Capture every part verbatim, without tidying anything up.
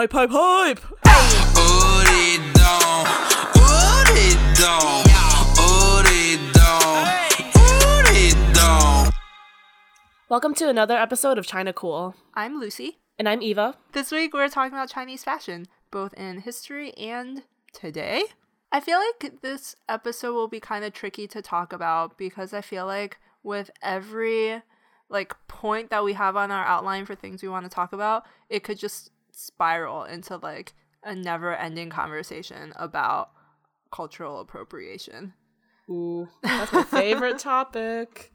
Hype, hype, hype! Welcome to another episode of China Cool. I'm Lucy. And I'm Eva. This week we're talking about Chinese fashion, both in history and today. I feel like this episode will be kind of tricky to talk about because I feel like with every like point that we have on our outline for things we want to talk about, it could just spiral into like a never-ending conversation about cultural appropriation. Ooh, that's my favorite topic.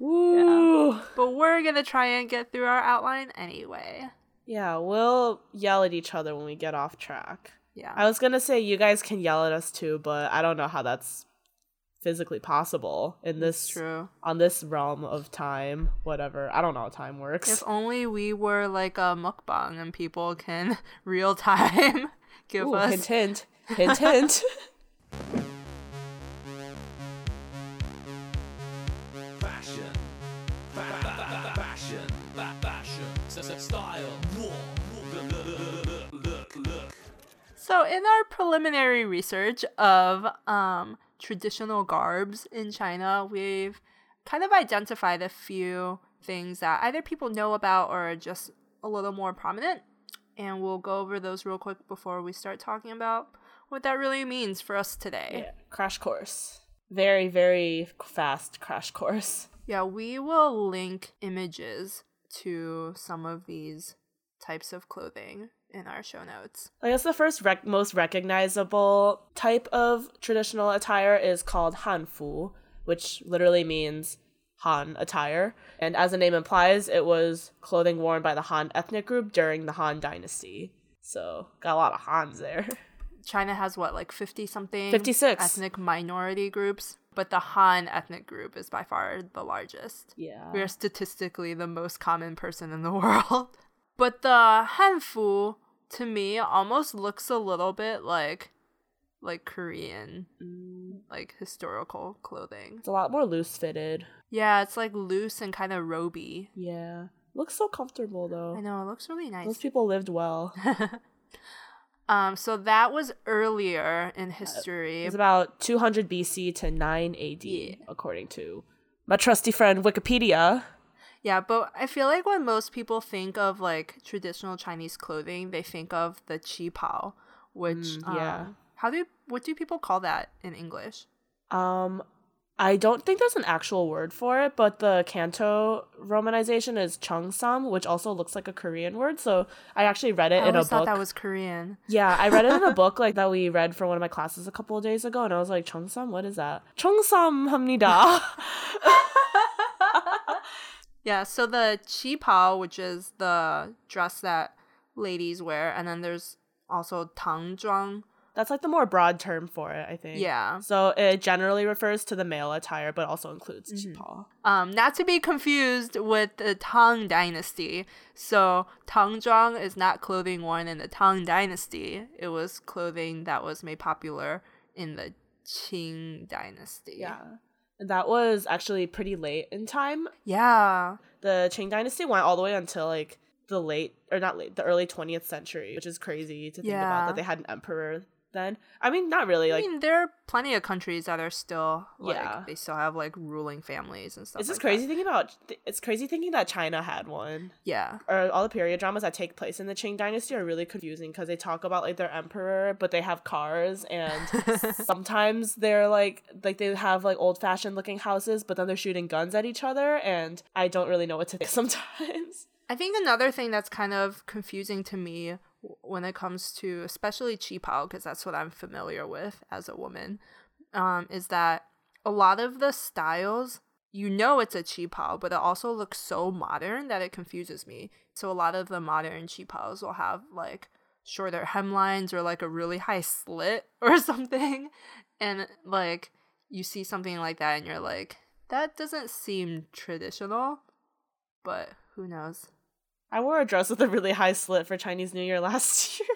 Ooh. Yeah. But we're going to try and get through our outline anyway. Yeah, we'll yell at each other when we get off track. Yeah, I was going to say you guys can yell at us too, but I don't know how that's physically possible in this True. on this realm of time, whatever. I don't know how time works. If only we were like a mukbang and people can real time give Ooh, us... hint, hint. Hint, hint. Fashion. Fashion. Fashion. Style. So in our preliminary research of um, traditional garbs in China, we've kind of identified a few things that either people know about or are just a little more prominent. And we'll go over those real quick before we start talking about what that really means for us today. Yeah, crash course. Very, very fast crash course. Yeah, we will link images to some of these types of clothing in our show notes. I guess the first rec- most recognizable type of traditional attire is called Hanfu, which literally means Han attire. And as the name implies, it was clothing worn by the Han ethnic group during the Han Dynasty. So got a lot of Hans there. China has what, like fifty something? fifty-six ethnic minority groups, but the Han ethnic group is by far the largest. Yeah. We are statistically the most common person in the world. But the Hanfu, to me, almost looks a little bit like like Korean, mm. like historical clothing. It's a lot more loose-fitted. Yeah, it's like loose and kind of roby. Yeah. Looks so comfortable, though. I know, it looks really nice. Those people lived well. um, So that was earlier in history. Uh, it was about two hundred B C to nine A D, yeah. according to my trusty friend Wikipedia. Yeah, but I feel like when most people think of, like, traditional Chinese clothing, they think of the qipao, which, mm, yeah. Um, how do, what do people call that in English? Um, I don't think there's an actual word for it, but the Canto romanization is cheongsam, which also looks like a Korean word, so I actually read it I in a book. I always thought that was Korean. Yeah, I read it in a book, like, that we read for one of my classes a couple of days ago, and I was like, cheongsam? What is that? Cheongsam hamnida. Yeah, so the qipao, which is the dress that ladies wear, and then there's also tangzhuang. That's like the more broad term for it, I think. Yeah. So it generally refers to the male attire, but also includes mm-hmm. qipao. Um, not to be confused with the Tang Dynasty. So tangzhuang is not clothing worn in the Tang Dynasty. It was clothing that was made popular in the Qing Dynasty. Yeah. That was actually pretty late in time. Yeah. The Qing Dynasty went all the way until like the late, or not late, the early twentieth century, which is crazy to think yeah. about that they had an emperor then. I mean, not really. Like, I mean, there are plenty of countries that are still, like, yeah. they still have like ruling families and stuff It's just like crazy that. thinking about, it's crazy thinking that China had one. Yeah. Or all the period dramas that take place in the Qing Dynasty are really confusing because they talk about like their emperor, but they have cars and sometimes they're like, like they have like old fashioned looking houses, but then they're shooting guns at each other and I don't really know what to think sometimes. I think another thing that's kind of confusing to me when it comes to especially qipao, because that's what I'm familiar with as a woman, um, is that a lot of the styles, you know it's a qipao, but it also looks so modern that it confuses me. So a lot of the modern qipaos will have like shorter hemlines or like a really high slit or something. And like you see something like that and you're like, that doesn't seem traditional, but who knows? I wore a dress with a really high slit for Chinese New Year last year.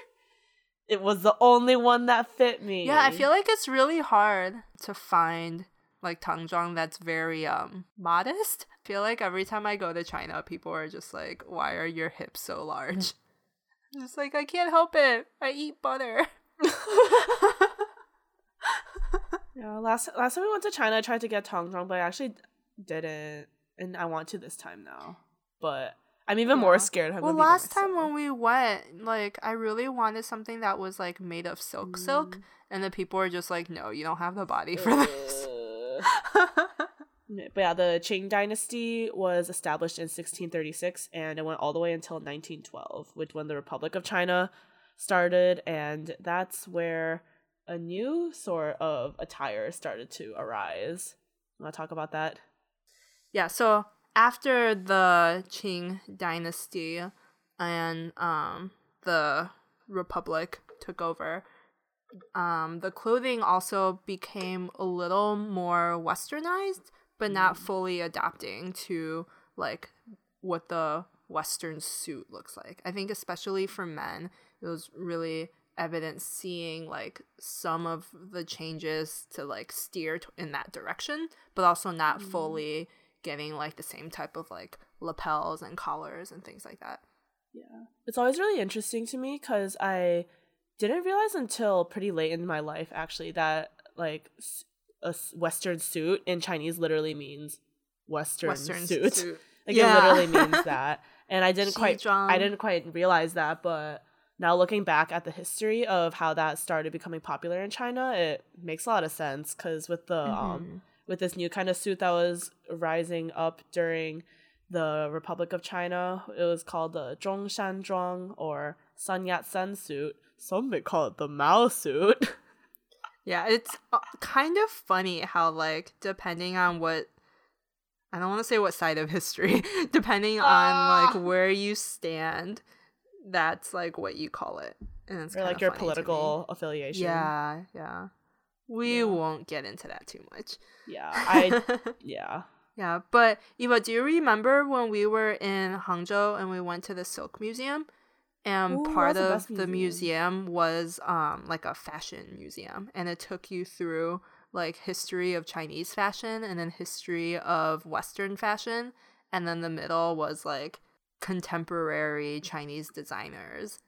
It was the only one that fit me. Yeah, I feel like it's really hard to find like tangzhuang that's very um modest. I feel like every time I go to China, people are just like, why are your hips so large? It's like, I can't help it. I eat butter. Yeah, last last time we went to China, I tried to get tangzhuang, but I actually didn't, and I want to this time now. But I'm even yeah. more scared. Well, last time when we went, like, I really wanted something that was like made of silk, mm. silk, and the people were just like, "No, you don't have the body for this." But yeah, the Qing Dynasty was established in sixteen thirty-six, and it went all the way until nineteen twelve, which when the Republic of China started, and that's where a new sort of attire started to arise. You want to talk about that? Yeah, so after the Qing Dynasty and um, the Republic took over, um, the clothing also became a little more westernized, but not fully adapting to, like, what the Western suit looks like. I think especially for men, it was really evident seeing, like, some of the changes to, like, steer t- in that direction, but also not mm-hmm. fully getting, like, the same type of, like, lapels and collars and things like that. Yeah. It's always really interesting to me because I didn't realize until pretty late in my life, actually, that, like, a Western suit in Chinese literally means Western, Western suit. suit. Like yeah. it literally means that. And I didn't quite I didn't quite realize that, but now looking back at the history of how that started becoming popular in China, it makes a lot of sense because with the mm-hmm. um with this new kind of suit that was rising up during the Republic of China, it was called the Zhongshan Zhuang or Sun Yat-sen suit. Some may call it the Mao suit. Yeah, it's kind of funny how, like, depending on what, I don't want to say what side of history, depending ah! on, like, where you stand, that's, like, what you call it. And it's or, like, your political affiliation. Yeah, yeah. We yeah. won't get into that too much. Yeah, I, yeah. Yeah, but, Eva, do you remember when we were in Hangzhou and we went to the Silk Museum? And Ooh, part of the museum. museum was um, like a fashion museum. And it took you through like history of Chinese fashion and then history of Western fashion. And then the middle was like contemporary Chinese designers.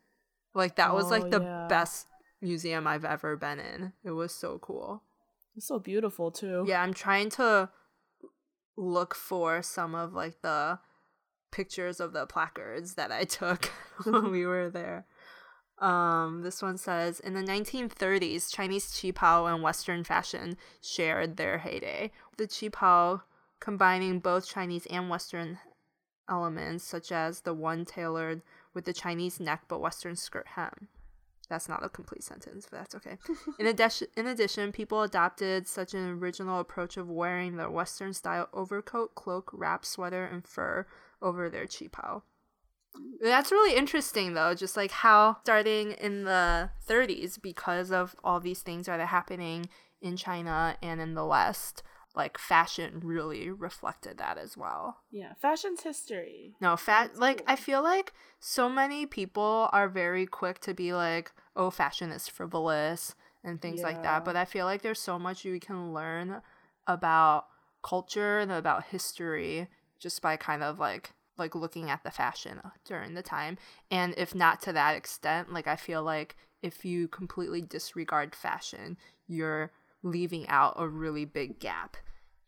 Like that oh, was like the yeah. best museum I've ever been in. It was so cool. It's so beautiful too. Yeah, I'm trying to look for some of like the pictures of the placards that I took when we were there. Um, this one says, in the nineteen thirties, Chinese qipao and Western fashion shared their heyday. The qipao, combining both Chinese and Western elements, such as the one tailored with the Chinese neck but Western skirt hem. That's not a complete sentence, but that's okay. In addition, in addition, people adopted such an original approach of wearing their Western-style overcoat, cloak, wrap, sweater, and fur over their qipao. That's really interesting, though, just like how starting in the thirties, because of all these things that are happening in China and in the West, like fashion really reflected that as well. Yeah, fashion's history. No, fat like cool. I feel like so many people are very quick to be like, oh, fashion is frivolous and things yeah. like that, but I feel like there's so much you can learn about culture and about history just by kind of like like looking at the fashion during the time. And if not to that extent, like I feel like if you completely disregard fashion, you're leaving out a really big gap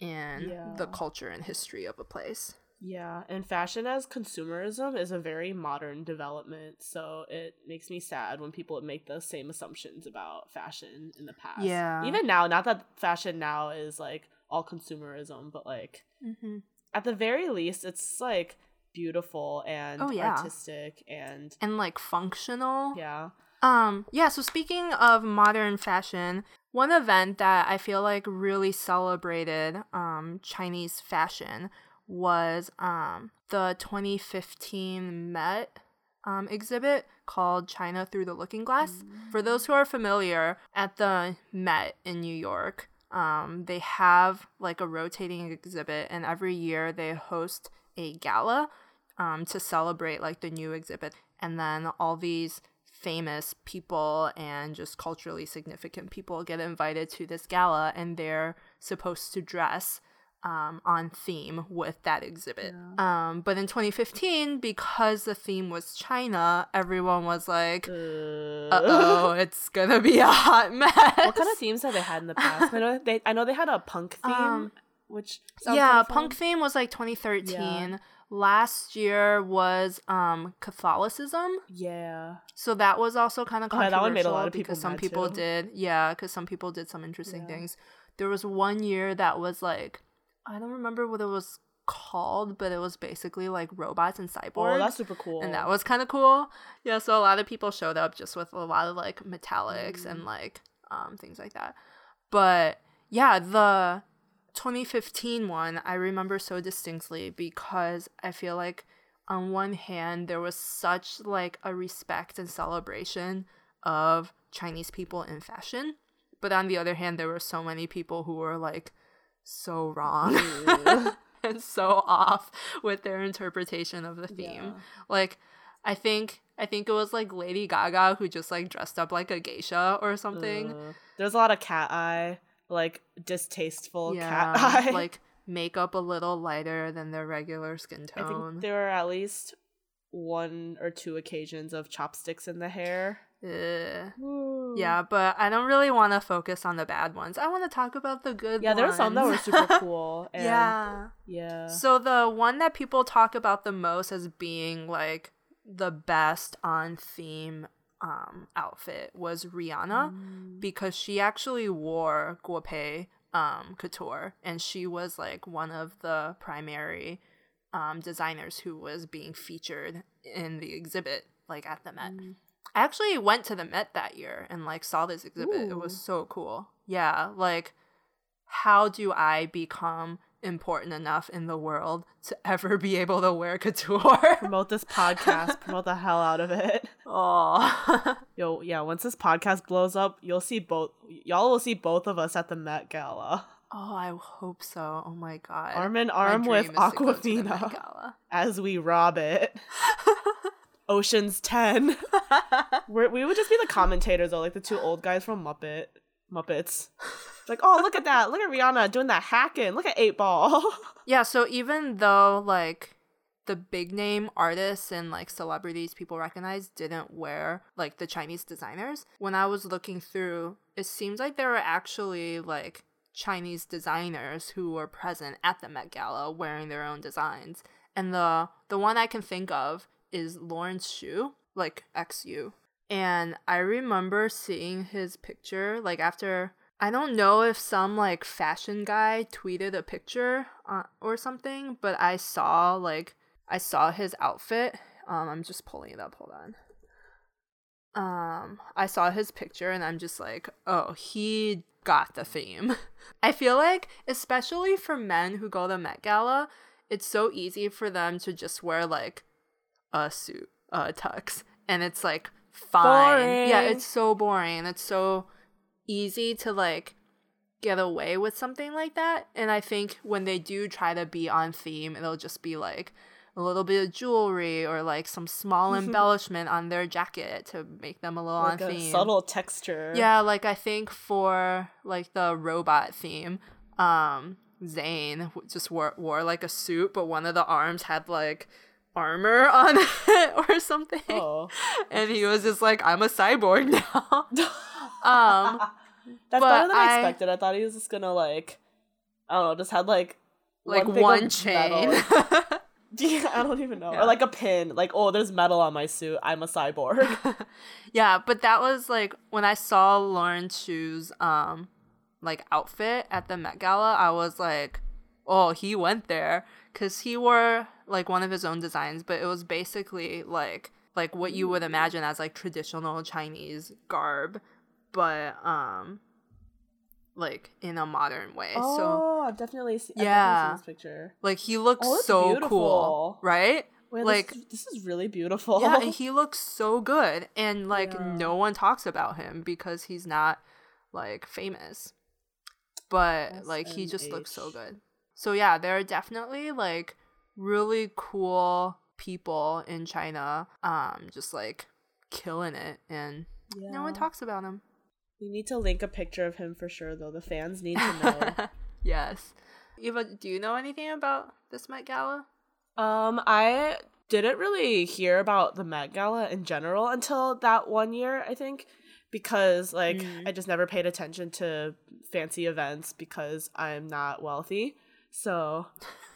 in yeah. the culture and history of a place. Yeah, and fashion as consumerism is a very modern development, so it makes me sad when people make the same assumptions about fashion in the past. Yeah. Even now, not that fashion now is, like, all consumerism, but, like, mm-hmm. at the very least, it's, like, beautiful and oh, yeah. artistic and... And, like, functional. Yeah. Um. Yeah, so speaking of modern fashion... One event that I feel like really celebrated um, Chinese fashion was um, the twenty fifteen Met um, exhibit called China Through the Looking Glass. Mm-hmm. For those who are familiar, at the Met in New York, um, they have like a rotating exhibit, and every year they host a gala um, to celebrate like the new exhibit, and then all these famous people and just culturally significant people get invited to this gala, and they're supposed to dress um, on theme with that exhibit. Yeah. Um, but in twenty fifteen, because the theme was China, everyone was like, uh oh, it's gonna be a hot mess. What kind of themes have they had in the past? I know they, I know they had a punk theme, um, which sounds yeah, like punk theme was like twenty thirteen. Yeah. Last year was um, Catholicism. Yeah. So that was also kind of controversial. Oh, that one made a lot of people because some people too. did, yeah, because some people did some interesting yeah. things. There was one year that was like, I don't remember what it was called, but it was basically like robots and cyborgs. Oh, that's super cool. And that was kind of cool. Yeah, so a lot of people showed up just with a lot of like metallics mm. and like um, things like that. But yeah, the twenty fifteen one I remember so distinctly because I feel like on one hand there was such like a respect and celebration of Chinese people in fashion, but on the other hand there were so many people who were like so wrong and so off with their interpretation of the theme. Yeah. Like I think I think it was like Lady Gaga who just like dressed up like a geisha or something. Uh, there's a lot of cat eye. Like distasteful yeah, cat eye, like makeup a little lighter than their regular skin tone. I think there were at least one or two occasions of chopsticks in the hair. Yeah, but I don't really want to focus on the bad ones. I want to talk about the good. Yeah, ones. There were some that were super cool. And yeah, yeah. So the one that people talk about the most as being like the best on theme um outfit was Rihanna mm. because she actually wore Guo Pei um couture, and she was like one of the primary um designers who was being featured in the exhibit like at the Met. Mm. I actually went to the Met that year and like saw this exhibit. Ooh. It was so cool. Yeah, like how do I become important enough in the world to ever be able to wear couture? Promote this podcast. Promote the hell out of it. Oh. Yo, yeah, once this podcast blows up, you'll see both y'all will see both of us at the Met Gala. Oh, I hope so. Oh my god. Arm in arm with Aquafina as we rob it. Ocean's ten. We're, we would just be the commentators though, like the two old guys from Muppet Muppets. Like, oh, look at that. Look at Rihanna doing that hacking. Look at eight ball. Yeah, so even though, like, the big-name artists and, like, celebrities people recognize didn't wear, like, the Chinese designers, when I was looking through, it seems like there were actually, like, Chinese designers who were present at the Met Gala wearing their own designs. And the, the one I can think of is Lawrence Xu, like, X U. And I remember seeing his picture, like, after... I don't know if some, like, fashion guy tweeted a picture uh, or something, but I saw, like, I saw his outfit. Um, I'm just pulling it up. Hold on. Um, I saw his picture, and I'm just like, oh, he got the theme. I feel like, especially for men who go to Met Gala, it's so easy for them to just wear, like, a suit, a tux, and it's, like, fine. Boring. Yeah, it's so boring, and it's so... easy to like get away with something like that. And I think when they do try to be on theme, it'll just be like a little bit of jewelry or like some small embellishment on their jacket to make them a little like on a theme, subtle texture. Yeah, like I think for like the robot theme, um Zayn just wore, wore like a suit, but one of the arms had like armor on it or something. Oh. And he was just like, I'm a cyborg now. Um, that's better than I expected. I thought he was just gonna like, I don't know, just had like like one, one chain. Yeah, I don't even know. Yeah. Or like a pin. Like, oh, there's metal on my suit. I'm a cyborg. Yeah, but that was like when I saw Lawrence Xu's um like outfit at the Met Gala, I was like, oh, he went there, because he wore like one of his own designs, but it was basically like like what you would imagine as like traditional Chinese garb. But um, like in a modern way. Oh, so, I've definitely seen. Yeah, I've definitely seen this picture. Like he looks oh, so beautiful. Cool, right? Wait, like this, this is really beautiful. Yeah, and he looks so good, and like yeah. no one talks about him because he's not like famous. But S M H. Like he just looks so good. So yeah, there are definitely like really cool people in China, um, just like killing it, and yeah. no one talks about him. We need to link a picture of him for sure, though. The fans need to know. Yes. Eva, do you know anything about this Met Gala? Um, I didn't really hear about the Met Gala in general until that one year, I think, because, like, mm-hmm. I just never paid attention to fancy events because I'm not wealthy. So,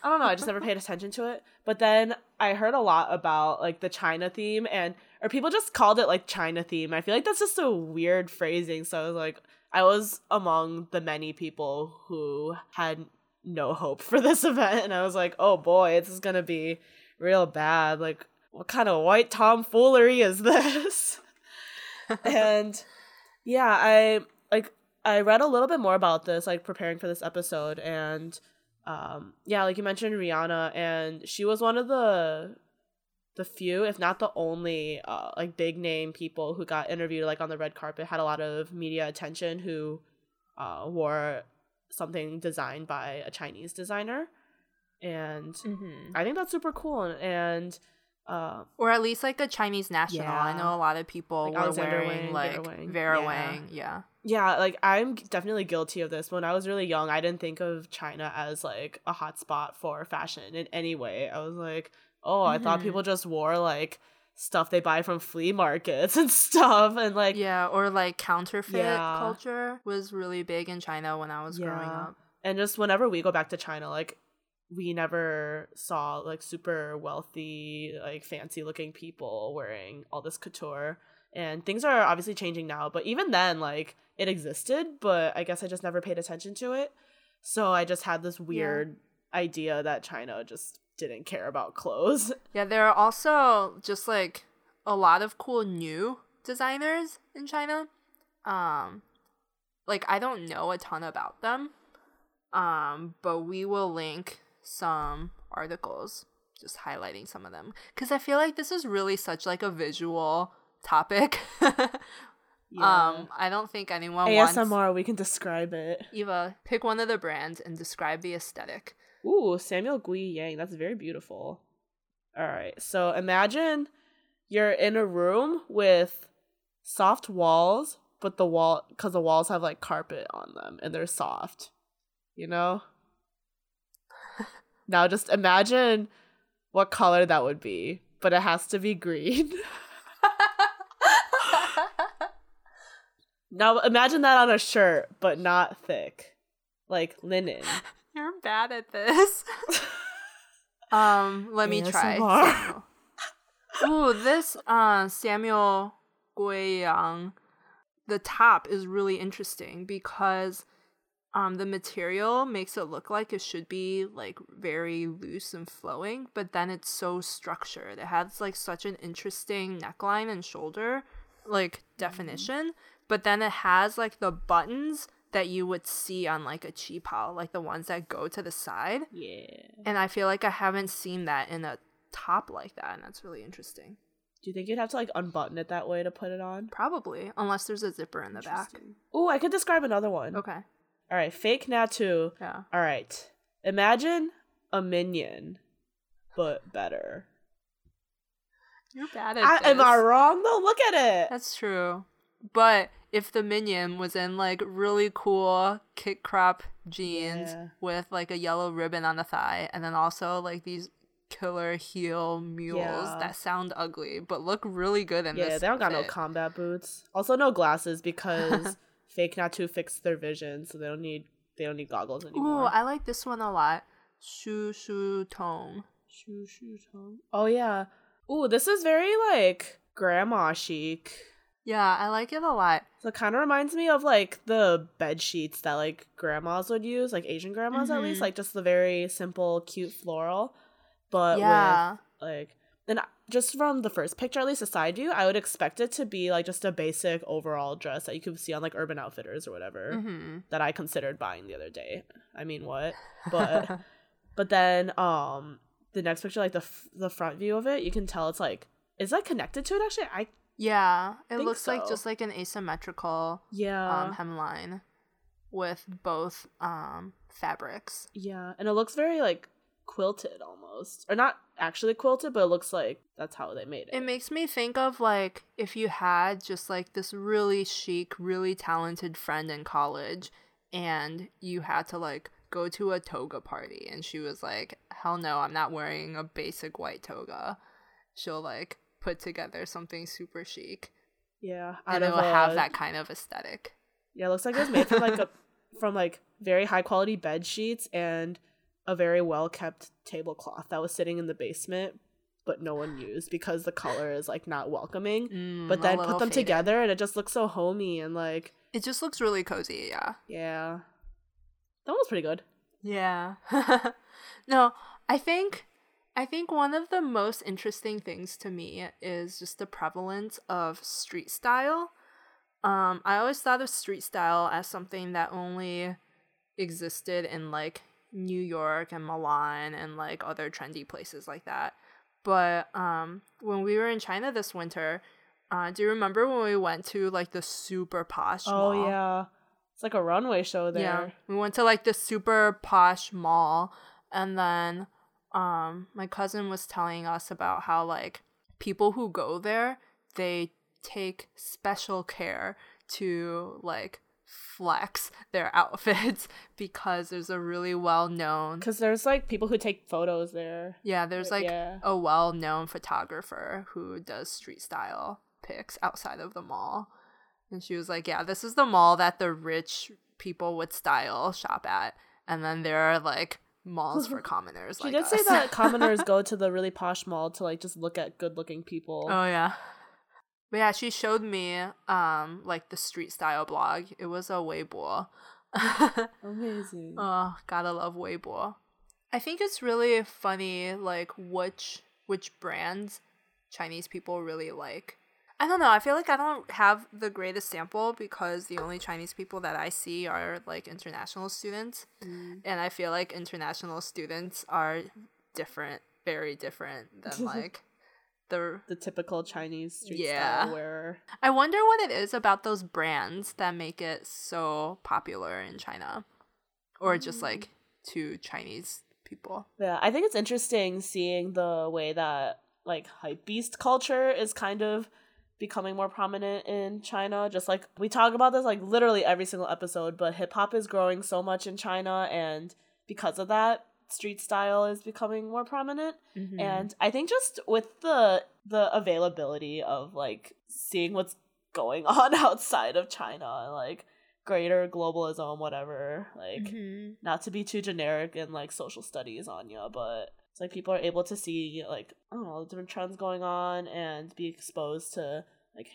I don't know, I just never paid attention to it. But then I heard a lot about, like, the China theme, and or people just called it, like, China theme. I feel like that's just a weird phrasing. So I was like, I was among the many people who had no hope for this event, and I was like, oh boy, this is gonna be real bad. Like, what kind of white tomfoolery is this? And yeah, I like I read a little bit more about this, like, preparing for this episode, and um yeah, like you mentioned Rihanna, and she was one of the the few, if not the only, uh, like, big name people who got interviewed, like, on the red carpet, had a lot of media attention, who uh wore something designed by a Chinese designer, and mm-hmm. I think that's super cool, and, and uh or at least, like, a Chinese national. Yeah. I know a lot of people like were Alexander wearing Wang, like Vera Wang, Vera yeah. Wang. yeah yeah like I'm definitely guilty of this. When I was really young, I didn't think of China as, like, a hot spot for fashion in any way. I was like, oh, I mm-hmm. thought people just wore, like, stuff they buy from flea markets and stuff, and, like, yeah, or, like, counterfeit yeah. culture was really big in China when I was yeah. growing up. And just whenever we go back to China, like, we never saw, like, super wealthy, like, fancy looking people wearing all this couture, and things are obviously changing now, but even then, like, it existed, but I guess I just never paid attention to it. So I just had this weird yeah. idea that China just didn't care about clothes. Yeah, there are also just, like, a lot of cool new designers in China. Um, like, I don't know a ton about them, um, but we will link some articles just highlighting some of them, because I feel like this is really such, like, a visual topic. yeah. Um, I don't think anyone A S M R, wants... A S M R, we can describe it. Eva, pick one of the brands and describe the aesthetic. Ooh, Samuel Gui Yang. That's very beautiful. All right. So imagine you're in a room with soft walls, but the wall, because the walls have, like, carpet on them and they're soft, you know? Now just imagine what color that would be, but it has to be green. Now imagine that on a shirt, but not thick, like linen. You're bad at this. um, let me try. Ooh, this uh, Samuel Gui Yang, the top is really interesting because um, the material makes it look like it should be, like, very loose and flowing, but then it's so structured. It has, like, such an interesting neckline and shoulder, like, definition, mm-hmm. but then it has, like, the buttons that you would see on, like, a qipao, like the ones that go to the side. Yeah. And I feel like I haven't seen that in a top like that, and that's really interesting. Do you think you'd have to, like, unbutton it that way to put it on? Probably, unless there's a zipper in the back. Ooh, I could describe another one. Okay. All right, fake Natu. Yeah. All right. Imagine a minion, but better. You're bad at I, this. Am I wrong though? Look at it. That's true. But if the minion was in, like, really cool kick crop jeans yeah. with, like, a yellow ribbon on the thigh, and then also, like, these killer heel mules yeah. that sound ugly but look really good in yeah, this yeah they don't outfit. Got no combat boots, also no glasses, because fake Natu fixed their vision, so they don't need they don't need goggles anymore. Ooh, I like this one a lot. Shu shu tong. Shu shu tong. Oh yeah. Ooh, this is very, like, grandma chic. Yeah, I like it a lot. So it kind of reminds me of, like, the bed sheets that, like, grandmas would use, like, Asian grandmas mm-hmm. at least, like, just the very simple, cute floral, but yeah. with, like, and just from the first picture, at least a side view, I would expect it to be, like, just a basic overall dress that you could see on, like, Urban Outfitters or whatever mm-hmm. that I considered buying the other day. I mean, what? But but then um, the next picture, like, the f- the front view of it, you can tell it's, like, is that connected to it actually? I. Yeah, it looks so. Like just like an asymmetrical yeah. um, hemline with both um, fabrics. Yeah, and it looks very, like, quilted almost. Or not actually quilted, but it looks like that's how they made it. It makes me think of, like, if you had just, like, this really chic, really talented friend in college and you had to, like, go to a toga party? And she was like, hell no, I'm not wearing a basic white toga. She'll like put together something super chic. Yeah. And it'll a, have that kind of aesthetic. Yeah, it looks like it was made from like a from like very high quality bed sheets and a very well kept tablecloth that was sitting in the basement, but no one used because the color is like not welcoming. Mm, but then put them faded. Together and it just looks so homey and like it just looks really cozy. Yeah. Yeah. That one was pretty good. Yeah. No, I think I think one of the most interesting things to me is just the prevalence of street style. Um, I always thought of street style as something that only existed in like New York and Milan and like other trendy places like that. But um, when we were in China this winter, uh, do you remember when we went to like the super posh mall? Oh, yeah. It's like a runway show there. Yeah. We went to like the super posh mall, and then um, my cousin was telling us about how like people who go there, they take special care to like flex their outfits because there's a really well-known because there's like people who take photos there. Yeah, there's like yeah. a well-known photographer who does street style pics outside of the mall, and she was like, yeah, this is the mall that the rich people with style shop at, and then there are like malls for commoners. She like did us. Say that commoners go to the really posh mall to like just look at good-looking people. Oh yeah. But yeah, she showed me um like the street style blog. It was a Weibo. Amazing. Oh, gotta love Weibo. I think it's really funny like which which brands Chinese people really like. I don't know. I feel like I don't have the greatest sample because the only Chinese people that I see are like international students, mm. and I feel like international students are different, very different than like. The, the typical Chinese street yeah. style wearer. I wonder what it is about those brands that make it so popular in China, or mm. just like to Chinese people. Yeah, I think it's interesting seeing the way that like hypebeast culture is kind of becoming more prominent in China. Just like we talk about this like literally every single episode, but hip hop is growing so much in China, and because of that, street style is becoming more prominent. Mm-hmm. And I think just with the the availability of like seeing what's going on outside of China, like greater globalism, whatever, like mm-hmm. not to be too generic and like social studies on you, but it's like people are able to see like, I don't know, different trends going on and be exposed to like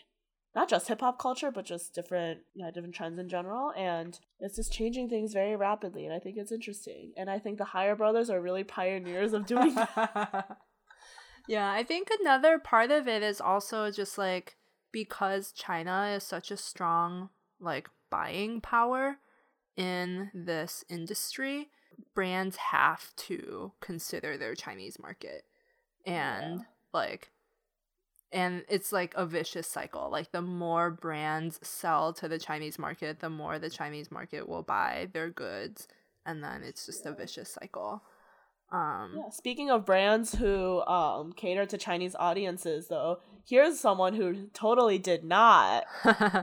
not just hip-hop culture, but just different, you know, different trends in general. And it's just changing things very rapidly, and I think it's interesting. And I think the Higher Brothers are really pioneers of doing that. Yeah, I think another part of it is also just, like, because China is such a strong, like, buying power in this industry, brands have to consider their Chinese market. And, yeah. like... And it's like a vicious cycle. Like the more brands sell to the Chinese market, the more the Chinese market will buy their goods. And then it's just yeah. a vicious cycle. Um, yeah. Speaking of brands who um, cater to Chinese audiences, though, here's someone who totally did not.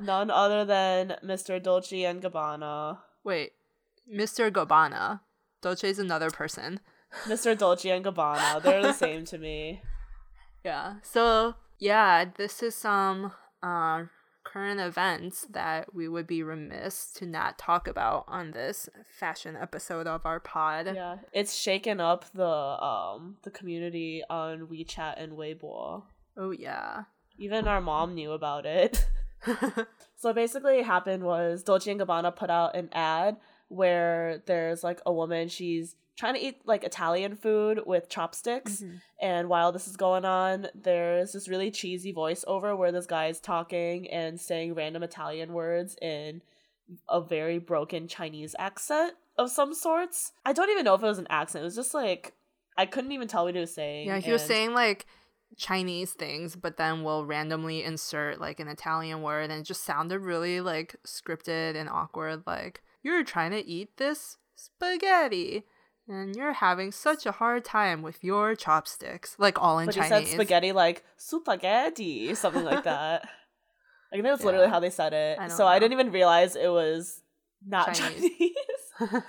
None other than Mister Dolce and Gabbana. Wait, Mister Gabbana? Dolce's another person. Mister Dolce and Gabbana. They're the same to me. Yeah. So... Yeah, this is some uh, current events that we would be remiss to not talk about on this fashion episode of our pod. Yeah, it's shaken up the um the community on WeChat and Weibo. Oh, yeah. Even our mom knew about it. So basically what happened was Dolce and Gabbana put out an ad where there's like a woman, she's trying to eat like Italian food with chopsticks. Mm-hmm. And while this is going on, there's this really cheesy voiceover where this guy is talking and saying random Italian words in a very broken Chinese accent of some sorts. I don't even know if it was an accent. It was just like, I couldn't even tell what he was saying. Yeah, he and- was saying like Chinese things, but then we'll randomly insert like an Italian word, and it just sounded really like scripted and awkward. Like, you're trying to eat this spaghetti. And you're having such a hard time with your chopsticks. Like, all in but Chinese. But he said spaghetti, like, supaghetti, something like that. I think that's yeah. literally how they said it. I so know. I didn't even realize it was not Chinese. Chinese.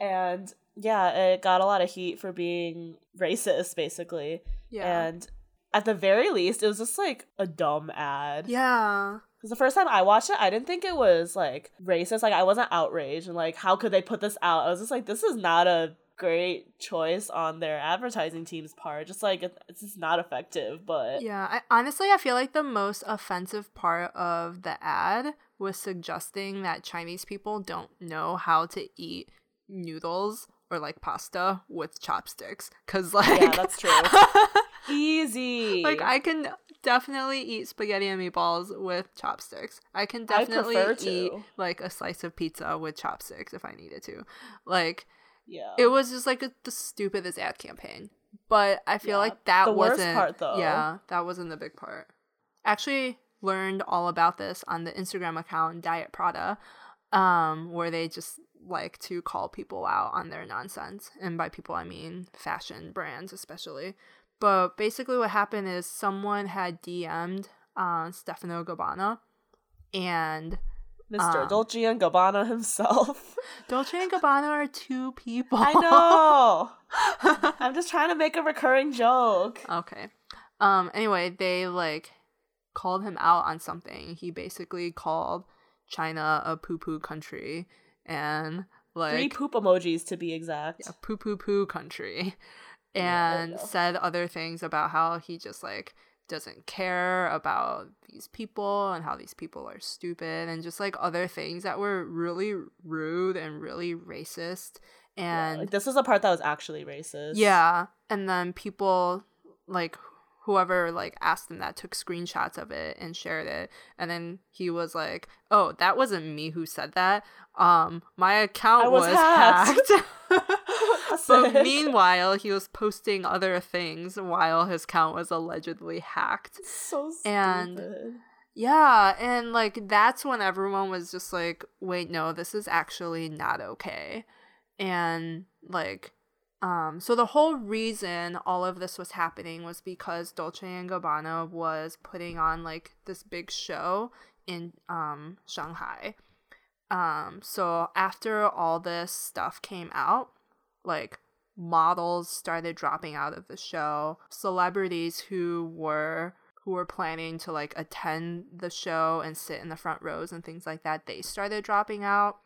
And yeah, it got a lot of heat for being racist, basically. Yeah. And at the very least, it was just like a dumb ad. Yeah. Because the first time I watched it, I didn't think it was like racist. Like, I wasn't outraged and like, how could they put this out? I was just like, this is not a great choice on their advertising team's part. Just like, it's just not effective. But yeah, I, honestly, I feel like the most offensive part of the ad was suggesting that Chinese people don't know how to eat noodles or like pasta with chopsticks. Because like, yeah, that's true. Easy. Like, I can definitely eat spaghetti and meatballs with chopsticks. I can definitely I eat like a slice of pizza with chopsticks if I needed to. Like, yeah, it was just like a, the stupidest ad campaign. But I feel yeah. like that the wasn't worst part, though. Yeah, that wasn't the big part. Actually, learned all about this on the Instagram account Diet Prada, um, where they just like to call people out on their nonsense, and by people I mean fashion brands especially. But basically what happened is someone had D M'd uh, Stefano Gabbana and... Mister Um, Dolce and Gabbana himself. Dolce and Gabbana are two people. I know. I'm just trying to make a recurring joke. Okay. Um. Anyway, they like called him out on something. He basically called China a poo-poo country and like... Three poop emojis to be exact. Yeah, poo-poo-poo country. And yeah, said other things about how he just like doesn't care about these people and how these people are stupid and just like other things that were really rude and really racist. And yeah, like, this was a part that was actually racist. Yeah. And then people like whoever like asked him that took screenshots of it and shared it. And then he was like, oh, that wasn't me who said that. Um, my account I was, was hacked. hacked. But meanwhile, he was posting other things while his account was allegedly hacked. So stupid. And yeah, and like that's when everyone was just like, wait, no, this is actually not okay. And like, um, so the whole reason all of this was happening was because Dolce and Gabbana was putting on like this big show in um Shanghai. Um, so after all this stuff came out, like models started dropping out of the show. Celebrities who were who were planning to like attend the show and sit in the front rows and things like that, they started dropping out.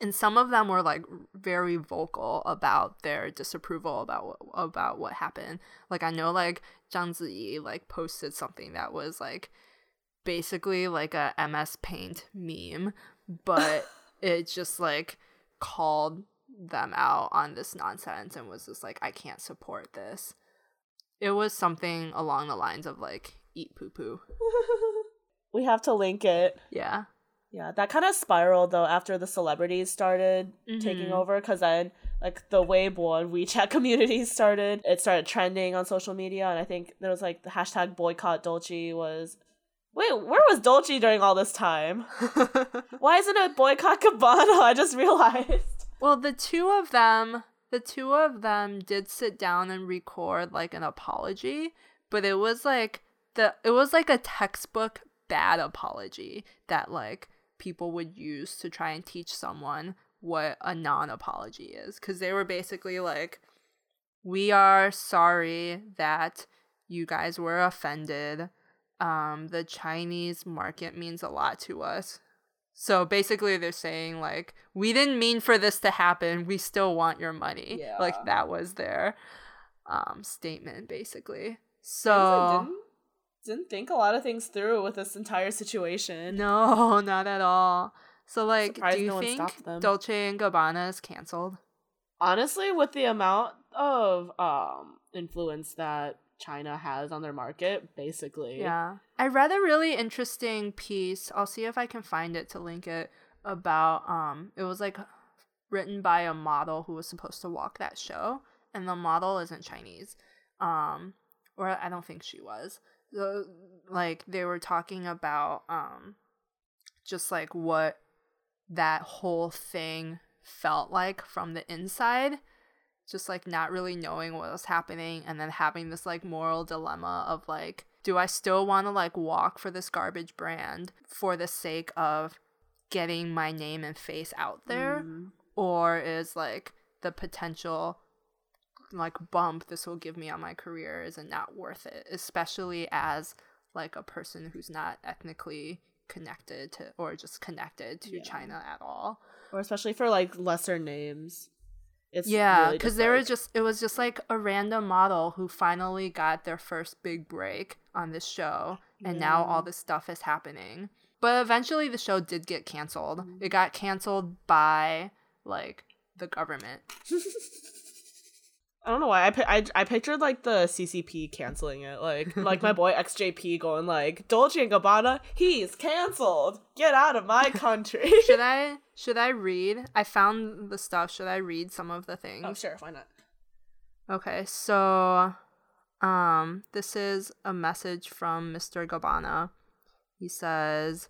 And some of them were like very vocal about their disapproval about what, about what happened. Like, I know like Zhang Ziyi like posted something that was like basically like a M S Paint meme, but it just like called them out on this nonsense and was just like, I can't support this. It was something along the lines of like, eat poo poo. We have to link it. Yeah. Yeah, that kind of spiraled though after the celebrities started mm-hmm. taking over, because then like the Weibo and WeChat communities started, it started trending on social media, and I think there was like the hashtag boycott Dolce was... Wait, where was Dolce during all this time? Why isn't it boycott Gabbana? I just realized. Well, the two of them, the two of them did sit down and record like an apology, but it was like the it was like a textbook bad apology that like people would use to try and teach someone what a non-apology is, because they were basically like, we are sorry that you guys were offended. Um, the Chinese market means a lot to us. So basically they're saying like, we didn't mean for this to happen. We still want your money. Yeah. Like, that was their um, statement basically. So I didn't, didn't think a lot of things through with this entire situation. No, not at all. So like, surprised do you no think Dolce and Gabbana is canceled? Honestly, with the amount of um, influence that China has on their market, basically. Yeah. I read a really interesting piece. I'll see if I can find it to link it about, um, it was like written by a model who was supposed to walk that show, and the model isn't Chinese. Um, or I don't think she was. So, like, they were talking about, um, just like what that whole thing felt like from the inside. Just like not really knowing what was happening, and then having this like moral dilemma of like, do I still want to like walk for this garbage brand for the sake of getting my name and face out there? Mm. or is like the potential like bump this will give me on my career isn't not worth it, especially as like a person who's not ethnically connected to or just connected to yeah. China at all, or especially for like lesser names. It's yeah, because really there like... was just it was just like a random model who finally got their first big break on this show, and yeah. now all this stuff is happening. But eventually, the show did get canceled. Mm-hmm. It got canceled by like the government. I don't know why I, I I pictured like the C C P canceling it, like like my boy X J P going like Dolce and Gabbana, he's canceled. Get out of my country. Should I should I read? I found the stuff. Should I read some of the things? Oh sure, why not? Okay, so um, this is a message from Mister Gabbana. He says,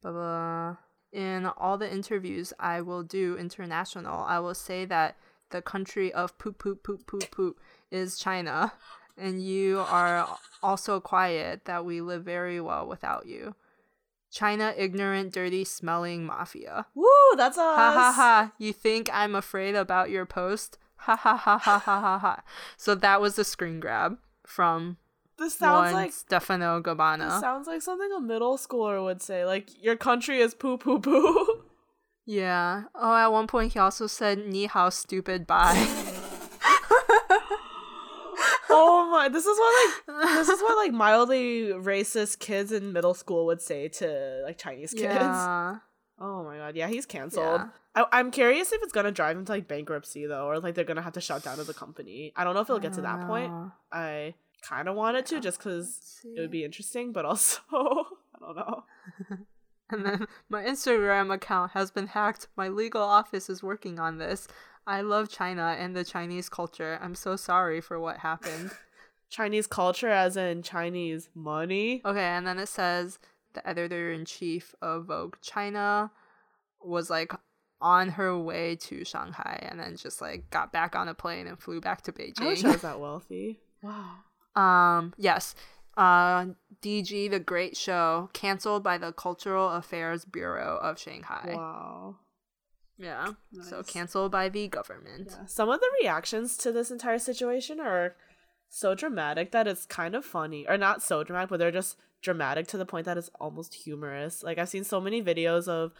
blah, blah. In all the interviews I will do international, I will say that the country of poop, poop, poop, poop, poop is China, and you are also quiet that we live very well without you. China, ignorant, dirty, smelling mafia. Woo, that's us! Ha ha ha, you think I'm afraid about your post? Ha ha ha ha ha ha ha. So that was the screen grab from this sounds one like, Stefano Gabbana. This sounds like something a middle schooler would say, like, your country is poo poo poo. Yeah. Oh, at one point he also said, "Ni hao, stupid, bye." Oh my! This is what like this is what like mildly racist kids in middle school would say to like Chinese kids. Yeah. Oh my god! Yeah, he's canceled. Yeah. I- I'm curious if it's gonna drive him to like bankruptcy though, or like they're gonna have to shut down as a company. I don't know if it'll get to that know. point. I kind of wanted to just because it would be interesting, but also I don't know. And then my Instagram account has been hacked. My legal office is working on this. I love China and the Chinese culture. I'm so sorry for what happened. Chinese culture as in Chinese money. Okay, and then it says the editor-in-chief of Vogue China was like on her way to Shanghai and then just like got back on a plane and flew back to Beijing. I wish I was that wealthy. Wow. Um, yes. Uh, D G, the Great Show, canceled by the Cultural Affairs Bureau of Shanghai. Wow. Yeah. Nice. So canceled by the government. Yeah. Some of the reactions to this entire situation are so dramatic that it's kind of funny. Or not so dramatic, but they're just dramatic to the point that it's almost humorous. Like, I've seen so many videos of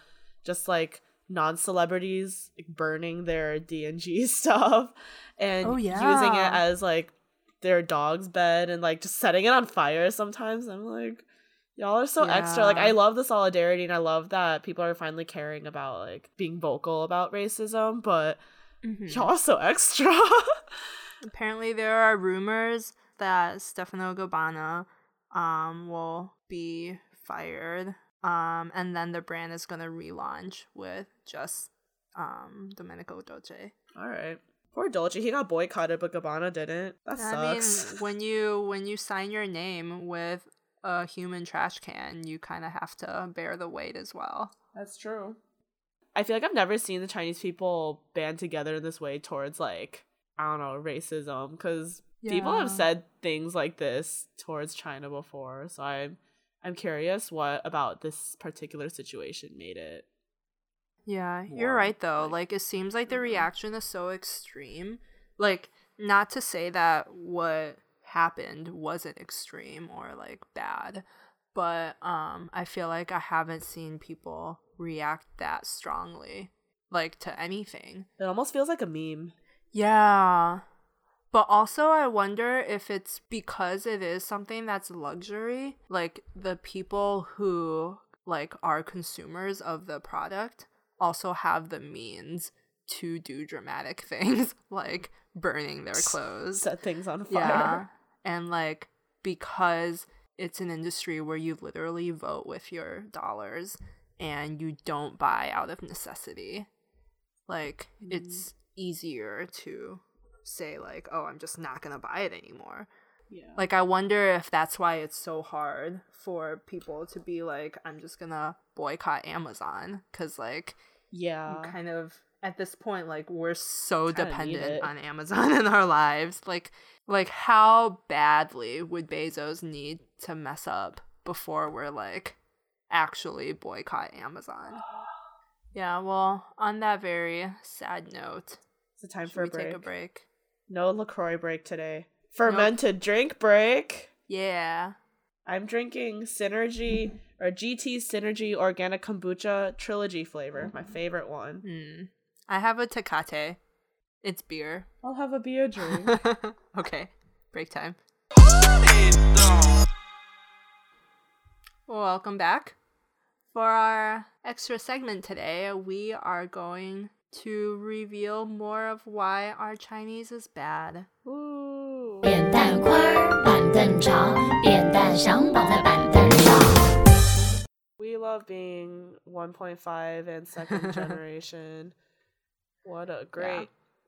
just, like, non-celebrities like, burning their D and G stuff and oh, yeah. using it as, like, their dog's bed and like just setting it on fire sometimes. I'm like, y'all are so yeah. extra. Like, I love the solidarity and I love that people are finally caring about like being vocal about racism, but mm-hmm. y'all are so extra. Apparently there are rumors that Stefano Gabbana um will be fired um and then the brand is gonna relaunch with just um Domenico Dolce. All right. Poor Dolce, he got boycotted, but Gabbana didn't. That sucks. I mean, when you when you sign your name with a human trash can, you kind of have to bear the weight as well. That's true. I feel like I've never seen the Chinese people band together in this way towards, like, I don't know, racism. Because yeah. people have said things like this towards China before. So I'm, I'm curious what about this particular situation made it. Yeah, you're More, right though. Like, like it seems like the reaction is so extreme. Like, not to say that what happened wasn't extreme or like bad, but um I feel like I haven't seen people react that strongly like to anything. It almost feels like a meme. Yeah. But also I wonder if it's because it is something that's luxury, like the people who like are consumers of the product also have the means to do dramatic things like burning their clothes, set things on fire. Yeah. And like, because it's an industry where you literally vote with your dollars and you don't buy out of necessity, like mm-hmm. it's easier to say like, oh, I'm just not gonna buy it anymore. Yeah. Like, I wonder if that's why it's so hard for people to be like, I'm just gonna boycott Amazon, because like yeah you kind of at this point like we're so dependent on Amazon in our lives. Like, like how badly would Bezos need to mess up before we're like actually boycott Amazon? Yeah, well, on that very sad note, it's the time for a break. Take a break. No LaCroix break today. Fermented nope. drink break. Yeah. I'm drinking Synergy or G T Synergy Organic Kombucha Trilogy flavor, my favorite one. Mm. I have a Tecate. It's beer. I'll have a beer drink. Okay, break time. Welcome back. For our extra segment today, we are going to reveal more of why our Chinese is bad. Ooh. We love being one point five and second generation. What a great yeah.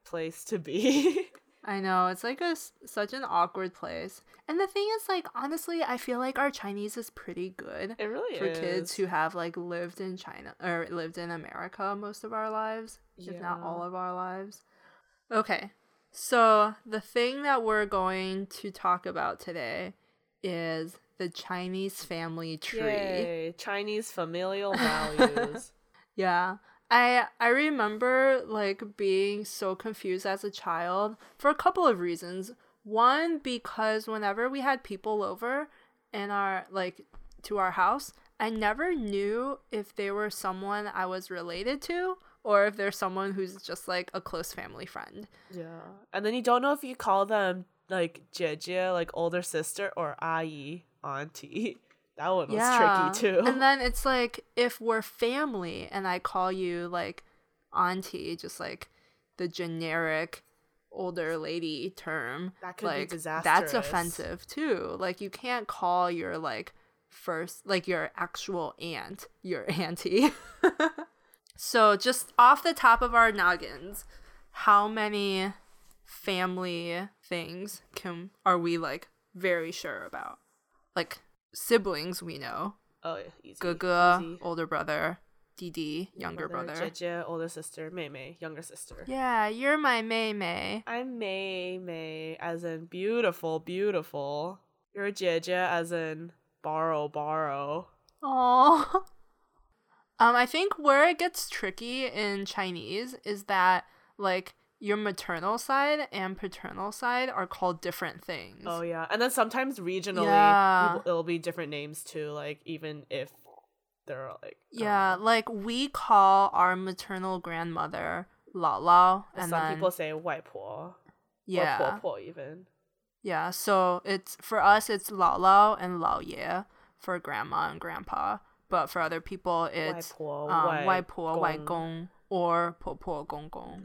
place to be. I know, it's like a such an awkward place. And the thing is, like, honestly, I feel like our Chinese is pretty good. It really for is. For kids who have, like, lived in China or lived in America most of our lives, yeah. if not all of our lives. Okay, so the thing that we're going to talk about today is the Chinese family tree. Yay, Chinese familial values. Yeah. I I remember, like, being so confused as a child for a couple of reasons. One, because whenever we had people over in our, like, to our house, I never knew if they were someone I was related to or if they're someone who's just, like, a close family friend. Yeah. And then you don't know if you call them, like, jie jie, like, older sister, or ayi, auntie. That one was yeah. tricky, too. And then it's like, if we're family and I call you, like, auntie, just, like, the generic older lady term. That could like, be disastrous. That's offensive, too. Like, you can't call your, like, first, like, your actual aunt your auntie. So, just off the top of our noggins, how many family things can are we, like, very sure about? Like... siblings we know. Oh, yeah, easy. Gaga, easy. Older brother. Didi, younger brother. brother. Jie, older sister. Mei Mei, younger sister. Yeah, you're my Mei Mei. I'm Mei Mei, as in beautiful, beautiful. You're Jie Jie, as in borrow, borrow. Aww. Um, I think where it gets tricky in Chinese is that, like, your maternal side and paternal side are called different things. Oh, yeah. And then sometimes regionally, yeah. it'll be different names, too, like, even if they're, like... Yeah, um, like, we call our maternal grandmother Lao Lao. And some then, people say Waipo. Yeah. Or Po Po, even. Yeah, so it's for us, it's Lao Lao and Lao Ye for grandma and grandpa. But for other people, it's Waipo, um, Waipo, Waigong, or Po Po, Gong Gong.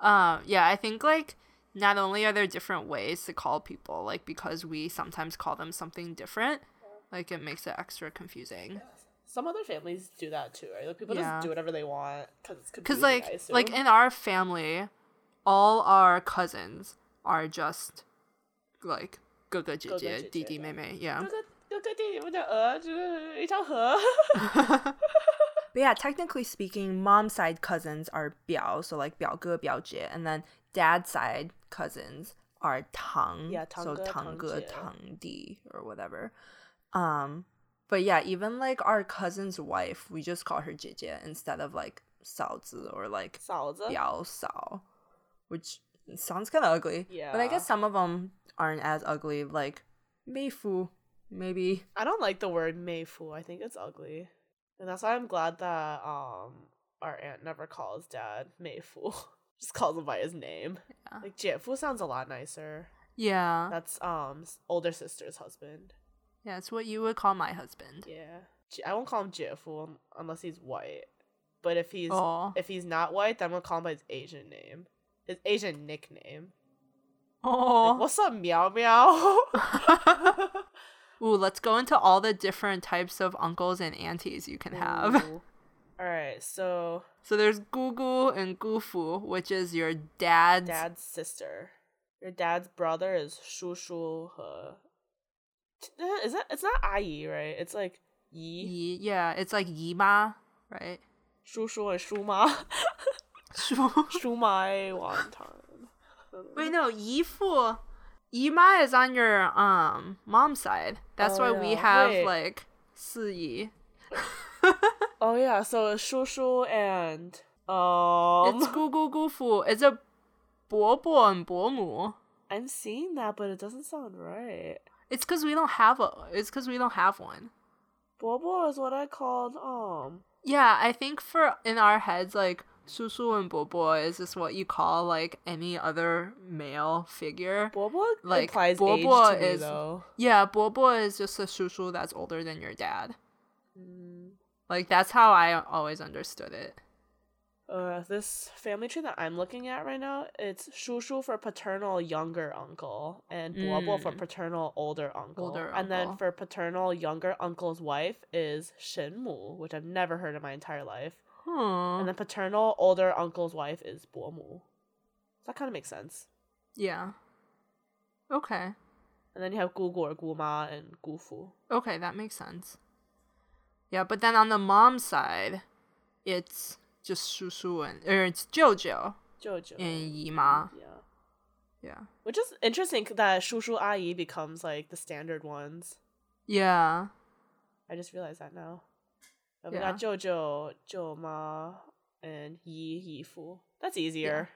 Um, yeah, I think, like, not only are there different ways to call people, like, because we sometimes call them something different, like, it makes it extra confusing. Yes. Some other families do that, too, right? Like, people yeah. just do whatever they want, because it's confusing, Because, like, like, in our family, all our cousins are just, like, Gaga Jie, Didi Mei Mei, yeah. But yeah, technically speaking, mom's side cousins are biao, so like biao ge, biao jie, and then dad's side cousins are tang, yeah, tang so ge, tang ge, tang di, or whatever. Um, but yeah, even like our cousin's wife, we just call her jie jie instead of like saozi or like biao sao, which sounds kind of ugly. Yeah. But I guess some of them aren't as ugly, like meifu, maybe. I don't like the word meifu. I think it's ugly. And that's why I'm glad that um our aunt never calls dad Meifu. Just calls him by his name. Yeah. Like Jiefu sounds a lot nicer. Yeah. That's um older sister's husband. Yeah, it's what you would call my husband. Yeah. I won't call him Jiefu unless he's white. But if he's Aww. if he's not white, then I'm gonna call him by his Asian name. His Asian nickname. Oh. Like, what's up, meow meow? Ooh, let's go into all the different types of uncles and aunties you can have. Ooh. All right, so... So there's Gugu and Gufu, which is your dad's... Dad's sister. Your dad's brother is Shu shu tong. Is that... It's not ayi, right? It's like Yi. Yi, yeah, it's like Yi Ma, right? Shu shu and Shu Ma. Shu. Shu Mai Wonton. Wait, no, Yi Fu... Yima is on your um mom's side. That's oh, why yeah. we have Wait. like Si Yi. Oh yeah, so it's Shu Shu and um it's Gu Gu Gu Fu. It's a Bo Bo and Bo Mu. I'm seeing that, but it doesn't sound right. It's because we don't have a. It's because we don't have one. Bo Bo is what I called um. Yeah, I think for in our heads, like Shu Shu and Bo Bo is just what you call like any other male figure. Bo Bo like, implies Bo Bo age to is, me though. Yeah, Bo Bo is just a Shu Shu that's older than your dad. Mm. Like that's how I always understood it. Uh, this family tree that I'm looking at right now, it's Shu Shu for paternal younger uncle and Bo Bo mm. for paternal older uncle. Older and uncle. Then for paternal younger uncle's wife is Shen Mu, which I've never heard in my entire life. Huh. And then paternal older uncle's wife is Bo Mu. That kind of makes sense. Yeah. Okay. And then you have Gu Gu or Gu Ma and Gu Fu. Okay, that makes sense. Yeah, but then on the mom's side, it's just Shu Shu and or it's Jojo, Jojo and Yi Ma. Yeah, yeah. Which is interesting that Shu Shu Ayi becomes like the standard ones. Yeah, I just realized that now. We yeah. got Jojo, Jo Ma, and Yi Yi Fu. That's easier.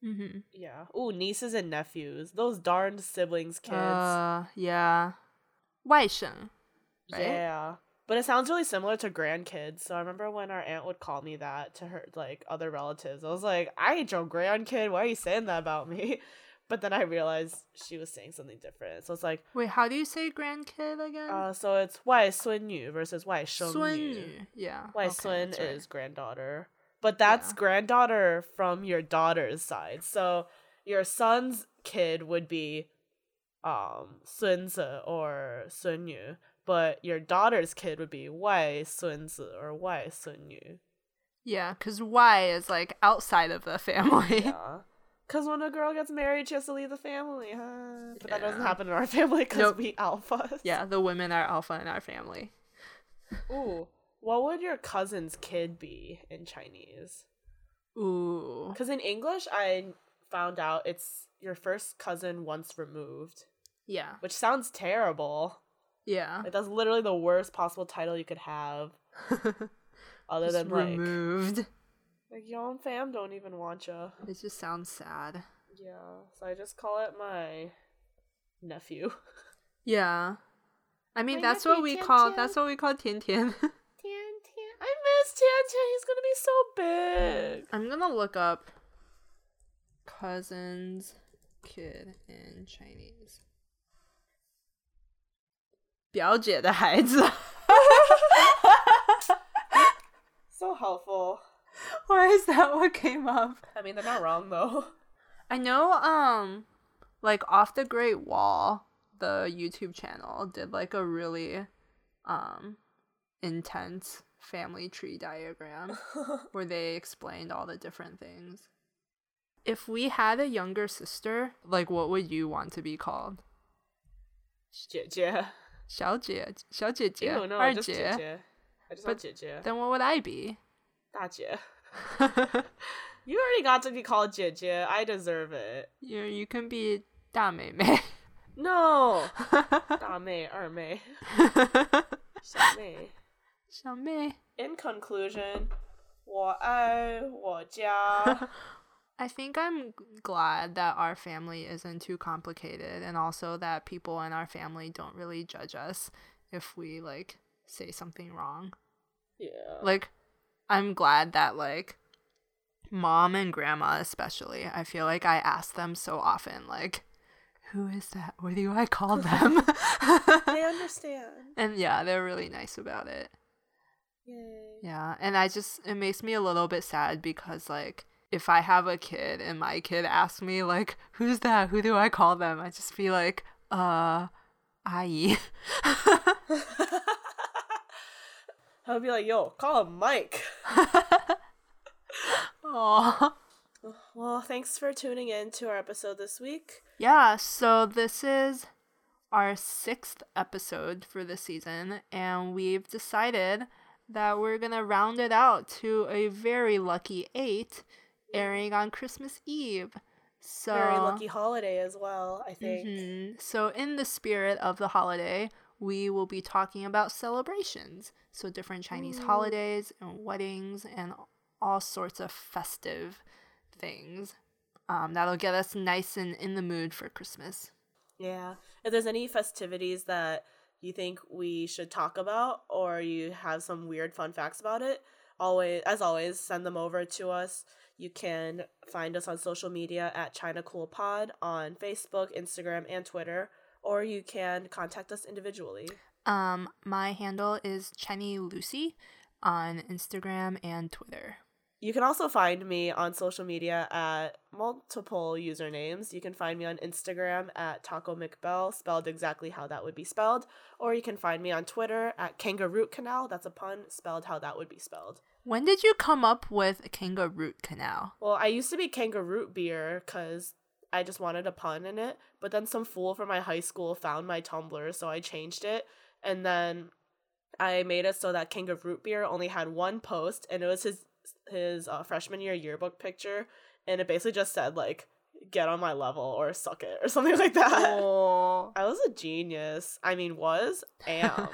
Yeah. Mm-hmm. Yeah. Ooh, nieces and nephews. Those darned siblings, kids. Uh, yeah. Wai Sheng. Right? Yeah. But it sounds really similar to grandkids. So I remember when our aunt would call me that to her, like, other relatives. I was like, I ain't your grandkid. Why are you saying that about me? But then I realized she was saying something different. So it's like... Wait, how do you say grandkid again? Uh, so it's Wai Sun Yu versus Wai Sheng Yu. Yeah. Wai okay, Sun right. is granddaughter. But that's yeah. granddaughter from your daughter's side. So your son's kid would be um, Sun Zi or Sun Yu. But your daughter's kid would be Wai Sun Zi or Wai Sun Yu. Yeah, because Wai is, like, outside of the family. Yeah. Because when a girl gets married, she has to leave the family, huh? But yeah. that doesn't happen in our family because nope. we alphas. Yeah, the women are alpha in our family. Ooh. What would your cousin's kid be in Chinese? Ooh. Because in English, I found out it's your first cousin once removed. Yeah. Which sounds terrible. Yeah. Like, that's literally the worst possible title you could have. Other just than, like... removed. Like, your own fam don't even want ya. It just sounds sad. Yeah. So I just call it my nephew. Yeah. I mean, my that's, nephew, what we Tian call, Tian. that's what we call... That's what we call Tian Tian. Tian Tian. I miss Tian Tian. He's gonna be so big. I'm gonna look up cousin's kid in Chinese. 表姐的孩子 So helpful. Why is that what came up? I mean, they're not wrong though. I know um like Off the Great Wall, the YouTube channel, did like a really um intense family tree diagram where they explained all the different things. If we had a younger sister, like what would you want to be called? 姐姐 小姐, 小姐姐, Ew, no, 二姐. Just 姐姐. I just but want 姐姐. Then what would I be? 大姐. You already got to be called 姐姐. I deserve it. You you can be 大妹妹. No. 大妹, 二妹. 小妹. 小妹. In conclusion, 我爱我家. I think I'm glad that our family isn't too complicated, and also that people in our family don't really judge us if we, like, say something wrong. Yeah. Like, I'm glad that, like, mom and grandma especially, I feel like I ask them so often, like, who is that? What do I call them? They understand. And, yeah, they're really nice about it. Yay. Yeah, and I just, it makes me a little bit sad because, like, if I have a kid and my kid asks me, like, who's that? Who do I call them? I just be like, uh, Ayi. I'll be like, yo, call him Mike. Aww. Well, thanks for tuning in to our episode this week. Yeah, so this is our sixth episode for this season, and we've decided that we're going to round it out to a very lucky eight, airing on Christmas Eve. So very lucky holiday as well, I think. Mm-hmm. So in the spirit of the holiday, we will be talking about celebrations, so different Chinese mm. holidays and weddings and all sorts of festive things. Um, that'll get us nice and in the mood for Christmas. Yeah. If there's any festivities that you think we should talk about, or you have some weird fun facts about it, always, as always, send them over to us. You can find us on social media at China Cool Pod on Facebook, Instagram, and Twitter, or you can contact us individually. Um, my handle is Chenny Lucy on Instagram and Twitter. You can also find me on social media at multiple usernames. You can find me on Instagram at Taco McBell, spelled exactly how that would be spelled. Or you can find me on Twitter at Kangaroo Canal. That's a pun, spelled how that would be spelled. When did you come up with a Kangaroo Canal? Well, I used to be Kangaroo Beer because I just wanted a pun in it. But then some fool from my high school found my Tumblr, so I changed it. And then I made it so that Kangaroo Beer only had one post, and it was his... his uh, freshman year yearbook picture, and it basically just said like, get on my level or suck it or something like that. Aww. I was a genius. I mean, was am.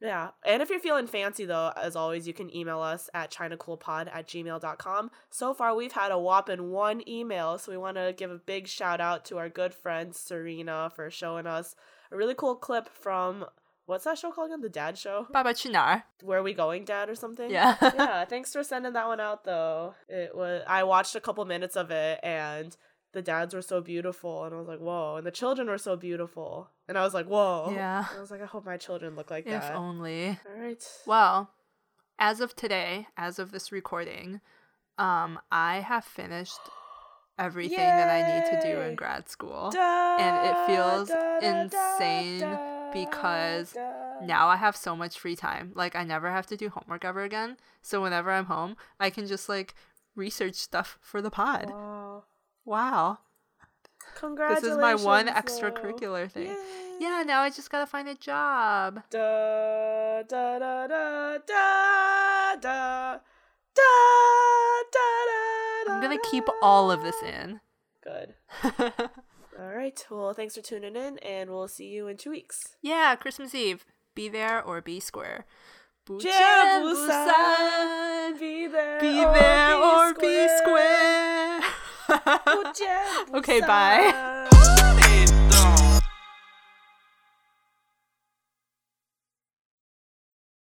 Yeah. And if you're feeling fancy though, as always, you can email us at chinacoolpod at gmail dot com. So far we've had a whopping one email, so we want to give a big shout out to our good friend Serena for showing us a really cool clip from, what's that show called again? The Dad Show? Baba Chinar. Where Are We Going, Dad, or something? Yeah. Yeah. Thanks for sending that one out, though. It was. I watched a couple minutes of it, and the dads were so beautiful, and I was like, whoa. And the children were so beautiful, and I was like, whoa. Yeah. And I was like, I hope my children look like if that. If only. All right. Well, as of today, as of this recording, um, I have finished everything Yay! That I need to do in grad school, da, and it feels da, da, insane. Da, da. Because now I have so much free time. Like, I never have to do homework ever again. So whenever I'm home, I can just, like, research stuff for the pod. Wow. Wow. Congratulations. This is my one though. Extracurricular thing. Yay. Yeah, now I just gotta find a job. Da, da, da, da, da, da, da, da, da, I'm gonna keep all of this in. Good. All right. Well, thanks for tuning in, and we'll see you in two weeks. Yeah, Christmas Eve. Be there or be square. Yeah, Busan. Be there, be there or be square. Or be square. Okay, bye.